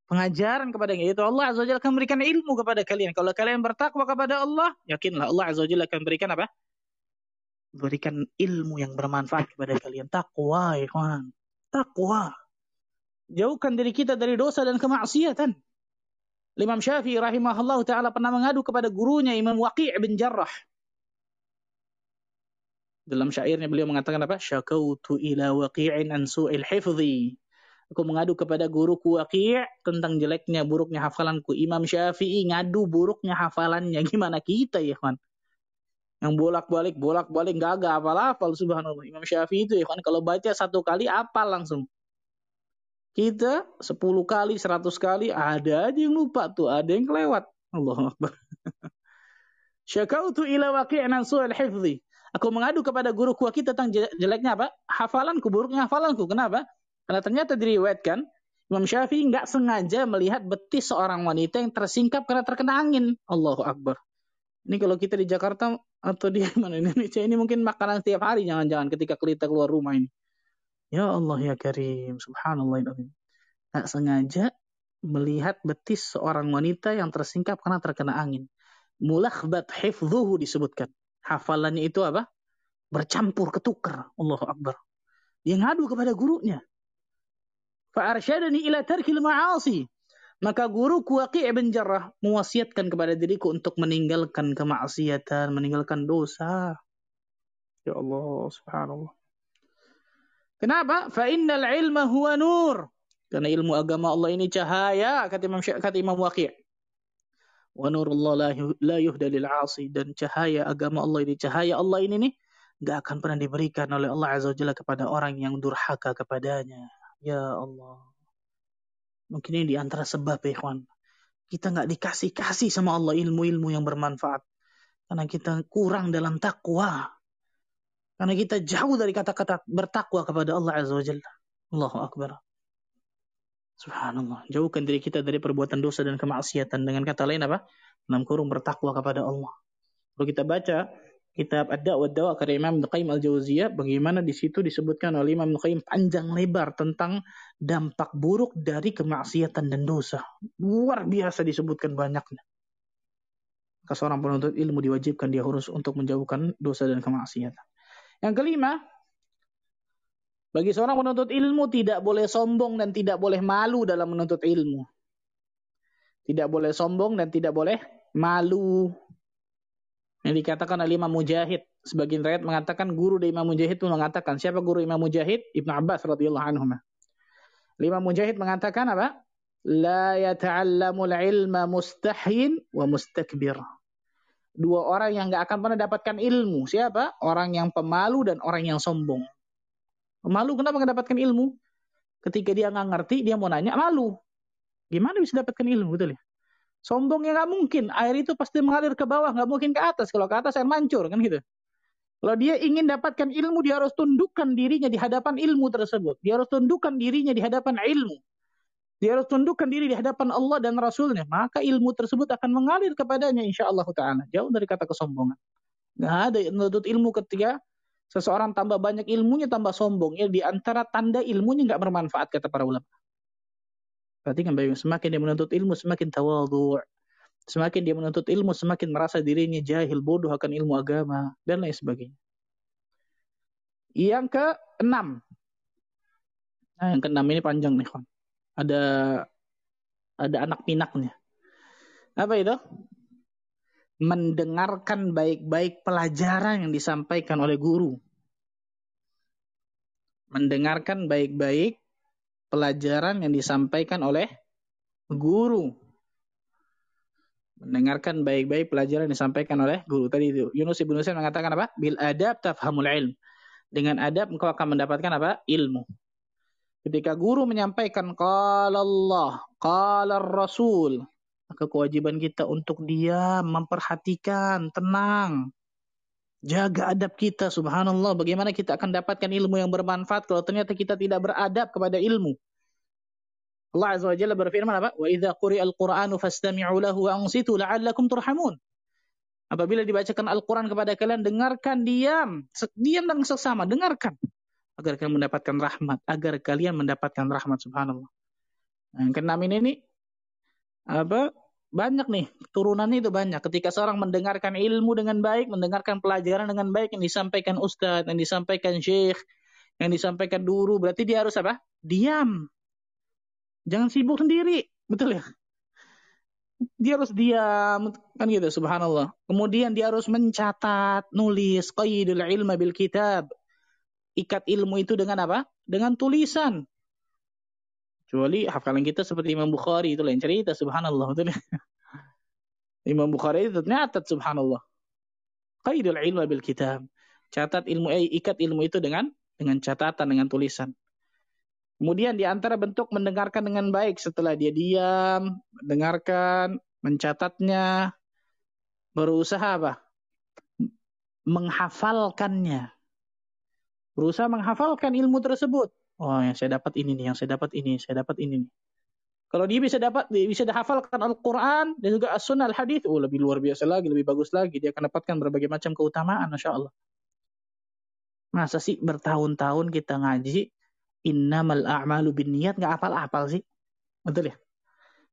Pengajaran kepada kalian. Yaitu Allah Azza wa Jalla akan memberikan ilmu kepada kalian. Kalau kalian bertakwa kepada Allah, yakinlah Allah Azza wa Jalla akan berikan apa? Berikan ilmu yang bermanfaat kepada kalian. Takwa, ikhwan. Takwa. Jauhkan diri kita dari dosa dan kemaksiatan. Imam Syafi'i rahimahullah ta'ala pernah mengadu kepada gurunya Imam Waqi' bin Jarrah. Dalam syairnya beliau mengatakan apa? Syakautu ila waqi'in an su'il hifzi. Aku mengadu kepada guruku Waqi' tentang jeleknya, buruknya hafalanku. Imam Syafi'i ngadu buruknya hafalannya. Gimana kita ya, ikhwan? Yang bolak-balik, gagah hafal-hafal, subhanallah. Imam Syafi'i itu, ikhwan, kalau baca satu kali, hafal langsung. Kita 10 kali, 100 kali, ada aja yang lupa tuh, ada yang kelewat. Allahu Akbar. Syakautu ila Waqi' an su'il hifzi. Aku mengadu kepada guruku Waqi' tentang jeleknya apa? Hafalanku, buruknya hafalanku. Kenapa? Karena ternyata diriwayatkan, Imam Syafi'i nggak sengaja melihat betis seorang wanita yang tersingkap karena terkena angin. Allahu Akbar. Ini kalau kita di Jakarta atau di mana Indonesia ini mungkin makanan setiap hari jangan-jangan ketika kita keluar rumah ini. Ya Allah ya Karim, subhanallah. Nggak sengaja melihat betis seorang wanita yang tersingkap karena terkena angin. Mulakhbat hifzuhu disebutkan. Hafalannya itu apa? Bercampur, ketukar. Allahu Akbar. Dia ngadu kepada gurunya. Fa'arsyadani ila tarkil ma'asi. Maka guruku Waqi' bin Jarrah mewasiatkan kepada diriku untuk meninggalkan kemaksiatan, meninggalkan dosa. Ya Allah, subhanallah. Kenapa? Fa'innal ilma huwa nur. Karena ilmu agama Allah ini cahaya, kata Imam Waqi'. Wa nurullah la yuhda lil 'asi. Dan cahaya agama Allah ini, cahaya Allah ini nih, gak akan pernah diberikan oleh Allah Azza wa Jalla kepada orang yang durhaka kepadanya. Ya Allah. Mungkin ini di antara sebab, ikhwan. Kita nggak dikasih-kasih sama Allah ilmu-ilmu yang bermanfaat. Karena kita kurang dalam takwa. Karena kita jauh dari kata-kata bertakwa kepada Allah Azza wa Jalla. Allahu Akbar. Subhanallah. Jauhkan diri kita dari perbuatan dosa dan kemaksiatan. Dengan kata lain apa? Dalam kurung bertakwa kepada Allah. Kalau kita baca kitab Ad-Da' wa Ad-Dawa' karya Imam Ibnu Qayyim Al-Jauziyah, bagaimana di situ disebutkan oleh Imam Ibnu Qayyim panjang lebar tentang dampak buruk dari kemaksiatan dan dosa. Luar biasa disebutkan banyaknya. Maka seorang penuntut ilmu diwajibkan dia harus untuk menjauhkan dosa dan kemaksiatan. Yang kelima, bagi seorang penuntut ilmu tidak boleh sombong dan tidak boleh malu dalam menuntut ilmu. Tidak boleh sombong dan tidak boleh malu. Yang dikatakan oleh Imam Mujahid. Sebagian riwayat mengatakan guru dari Imam Mujahid pun mengatakan. Siapa guru Imam Mujahid? Ibn Abbas radhiyallahu anhuma. Imam Mujahid mengatakan apa? La yata'allamul ilma mustahyin wa mustakbir. Dua orang yang gak akan pernah dapatkan ilmu. Siapa? Orang yang pemalu dan orang yang sombong. Pemalu kenapa gak dapatkan ilmu? Ketika dia gak ngerti, dia mau nanya malu. Gimana bisa dapatkan ilmu? Betul ya? Sombongnya nggak mungkin. Air itu pasti mengalir ke bawah, nggak mungkin ke atas. Kalau ke atas air mancur, kan gitu. Kalau dia ingin dapatkan ilmu, dia harus tundukkan dirinya di hadapan ilmu tersebut. Dia harus tundukkan dirinya di hadapan ilmu. Dia harus tundukkan diri di hadapan Allah dan Rasulnya. Maka ilmu tersebut akan mengalir kepadanya insyaallah ta'ala. Jauh dari kata kesombongan. Nggak ada menuntut ilmu ketika seseorang tambah banyak ilmunya, tambah sombong. Ya, di antara tanda ilmunya nggak bermanfaat, kata para ulama. Berarti kan semakin dia menuntut ilmu, semakin tawadhu'. Semakin dia menuntut ilmu, semakin merasa dirinya jahil, bodoh akan ilmu agama, dan lain sebagainya. Yang ke-6. Nah, yang ke-6 ini panjang nih, kawan. Ada anak pinaknya. Apa itu? Mendengarkan baik-baik pelajaran yang disampaikan oleh guru. Mendengarkan baik-baik pelajaran yang disampaikan oleh guru. Mendengarkan baik-baik pelajaran yang disampaikan oleh guru. Tadi itu Yunus Ibn Hussein mengatakan apa? Bil adab tafhamul ilm. Dengan adab engkau akan mendapatkan apa? Ilmu. Ketika guru menyampaikan qala Allah, qala Rasul, maka kewajiban kita untuk diam, memperhatikan, tenang. Jaga adab kita, subhanallah. Bagaimana kita akan dapatkan ilmu yang bermanfaat kalau ternyata kita tidak beradab kepada ilmu? Allah Azza wa Jalla berfirman apa? Wa idza quri'al Qur'anu fastami'u lahu wa ansitu la'allakum turhamun. Apabila dibacakan Al-Qur'an kepada kalian, dengarkan, diam, diam dan seksama, dengarkan agar kalian mendapatkan rahmat, subhanallah. Yang keenam ini nih apa? Banyak nih, turunannya itu banyak. Ketika seorang mendengarkan ilmu dengan baik, mendengarkan pelajaran dengan baik yang disampaikan ustaz, yang disampaikan syekh, yang disampaikan guru, berarti dia harus apa? Diam. Jangan sibuk sendiri, betul ya? Dia harus diam, kan gitu, subhanallah. Kemudian dia harus mencatat, nulis, qaidul ilma bil kitab. Ikat ilmu itu dengan apa? Dengan tulisan. Kecuali hafalan kita seperti Imam Bukhari, itu lain cerita, subhanallah, betul ya? Imam Bukhari itu nyatat, subhanallah. Qaidul ilma bil kitab. Catat ilmu, ikat ilmu itu dengan catatan, dengan tulisan. Kemudian di antara bentuk mendengarkan dengan baik setelah dia diam, mendengarkan, mencatatnya, berusaha apa? Menghafalkannya. Berusaha menghafalkan ilmu tersebut. Oh, yang saya dapat ini nih, yang saya dapat ini nih. Kalau dia bisa dihafalkan Al-Qur'an dan juga As-Sunnah Al-Hadits, oh lebih luar biasa lagi, lebih bagus lagi, dia akan dapatkan berbagai macam keutamaan insyaallah. Masa sih bertahun-tahun kita ngaji innamal a'malu binniyat nggak hafal-hafal sih, betul ya?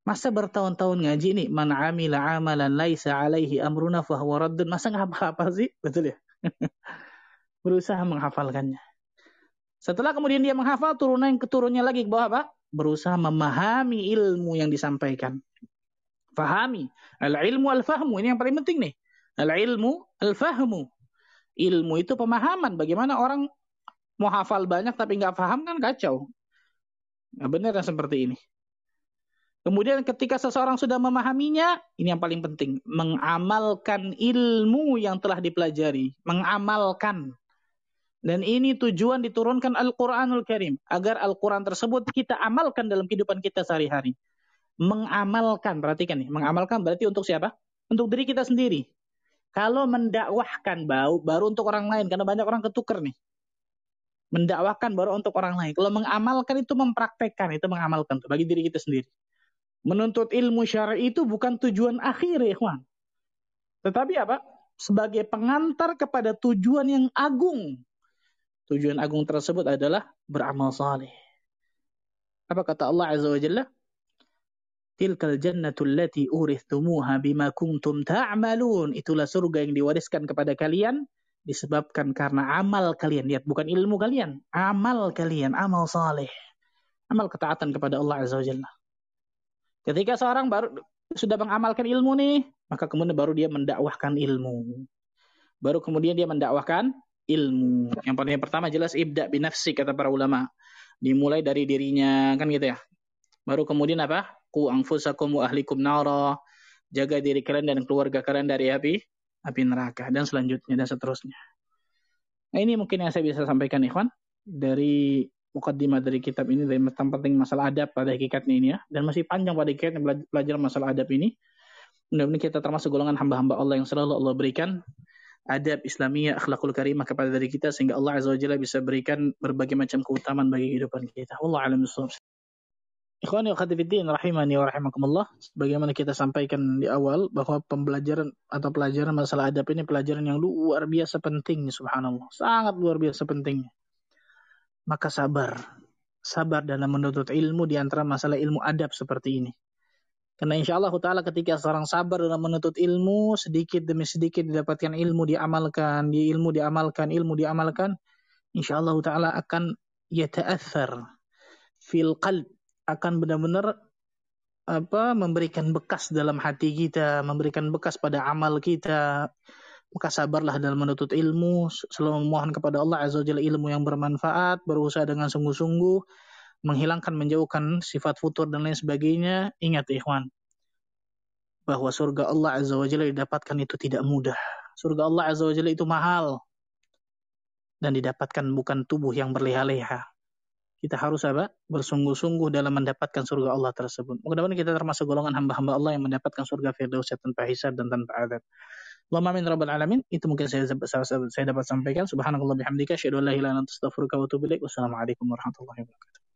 Masa bertahun-tahun ngaji nih, man 'amila 'amalan laisa 'alaihi amruna fahuwa raddun, masa nggak hafal-hafal sih, betul ya? Berusaha menghafalkannya. Setelah kemudian dia menghafal, keturunnya lagi ke bawah apa? Berusaha memahami ilmu yang disampaikan. Fahami al-ilmu al-fahmu, ini yang paling penting nih. Al-ilmu al-fahmu, ilmu itu pemahaman. Bagaimana orang mau hafal banyak tapi nggak paham, kan kacau. Nah, benar kan seperti ini. Kemudian ketika seseorang sudah memahaminya, ini yang paling penting, mengamalkan ilmu yang telah dipelajari, mengamalkan. Dan ini tujuan diturunkan Al-Qur'anul Karim, agar Al-Qur'an tersebut kita amalkan dalam kehidupan kita sehari-hari. Mengamalkan, perhatikan nih, mengamalkan berarti untuk siapa? Untuk diri kita sendiri. Kalau mendakwahkan baru untuk orang lain, karena banyak orang ketuker nih. Mendakwahkan baru untuk orang lain. Kalau mengamalkan itu mempraktekkan, itu mengamalkan bagi diri kita sendiri. Menuntut ilmu syar'i itu bukan tujuan akhir, ya ikhwan. Tetapi apa? Sebagai pengantar kepada tujuan yang agung. Tujuan agung tersebut adalah beramal saleh. Apa kata Allah Azza wa Jalla? Tilkal jannatu allati uristumuha bima kuntum ta'malun. Itulah surga yang diwariskan kepada kalian disebabkan karena amal kalian. Lihat, bukan ilmu kalian, amal saleh, amal ketaatan kepada Allah Azza wa Jalla. Ketika seorang sudah mengamalkan ilmu nih, maka kemudian baru dia mendakwahkan ilmu. Yang paling pertama jelas ibda' binafsi, kata para ulama. Dimulai dari dirinya, kan gitu ya. Baru kemudian apa? Qu anfusakum wa ahlikum nara. Jaga diri kalian dan keluarga kalian dari api neraka, dan selanjutnya dan seterusnya. Nah, ini mungkin yang saya bisa sampaikan, ikhwan, dari mukaddimah dari kitab ini, dari penting masalah adab pada hakikatnya ini ya, dan masih panjang pada hakikatnya belajar masalah adab ini. Mudah-mudahan kita termasuk golongan hamba-hamba Allah yang selalu Allah berikan adab Islamiyah, akhlakul karimah kepada diri kita, sehingga Allah Azza wa Jalla bisa berikan berbagai macam keutamaan bagi kehidupan kita. Wallahu a'lam bissawab. Ikhwani wa akhwati fiddin rahimani wa rahimakumullah, sebagaimana kita sampaikan di awal bahwa pembelajaran atau pelajaran masalah adab ini pelajaran yang luar biasa penting, subhanallah, sangat luar biasa pentingnya. Maka sabar dalam menuntut ilmu di antara masalah ilmu adab seperti ini. Karena insyaallah taala ketika seorang sabar dalam menuntut ilmu, sedikit demi sedikit didapatkan ilmu, diamalkan, ilmu diamalkan, insyaallah taala akan yata'athar fil qalb, akan benar-benar memberikan bekas dalam hati kita, memberikan bekas pada amal kita. Maka sabarlah dalam menuntut ilmu, selalu memohon kepada Allah Azza wa Jalla ilmu yang bermanfaat, berusaha dengan sungguh-sungguh, menghilangkan, menjauhkan sifat futur dan lain sebagainya. Ingat ikhwan, bahwa surga Allah Azza wa Jalla didapatkan itu tidak mudah. Surga Allah Azza wa Jalla itu mahal, dan didapatkan bukan tubuh yang berleha-leha. Kita harus bersungguh-sungguh dalam mendapatkan surga Allah tersebut. Mudah-mudahan kita termasuk golongan hamba-hamba Allah yang mendapatkan surga firdaus tanpa hisab dan tanpa azab. Allahumma amin rabbal alamin. Itu mungkin saya dapat sampaikan. Subhanallah bihamdika asyhadu an la ilaha illa anta astaghfiruka wa atubu ilaik. Wassalamualaikum warahmatullahi wabarakatuh.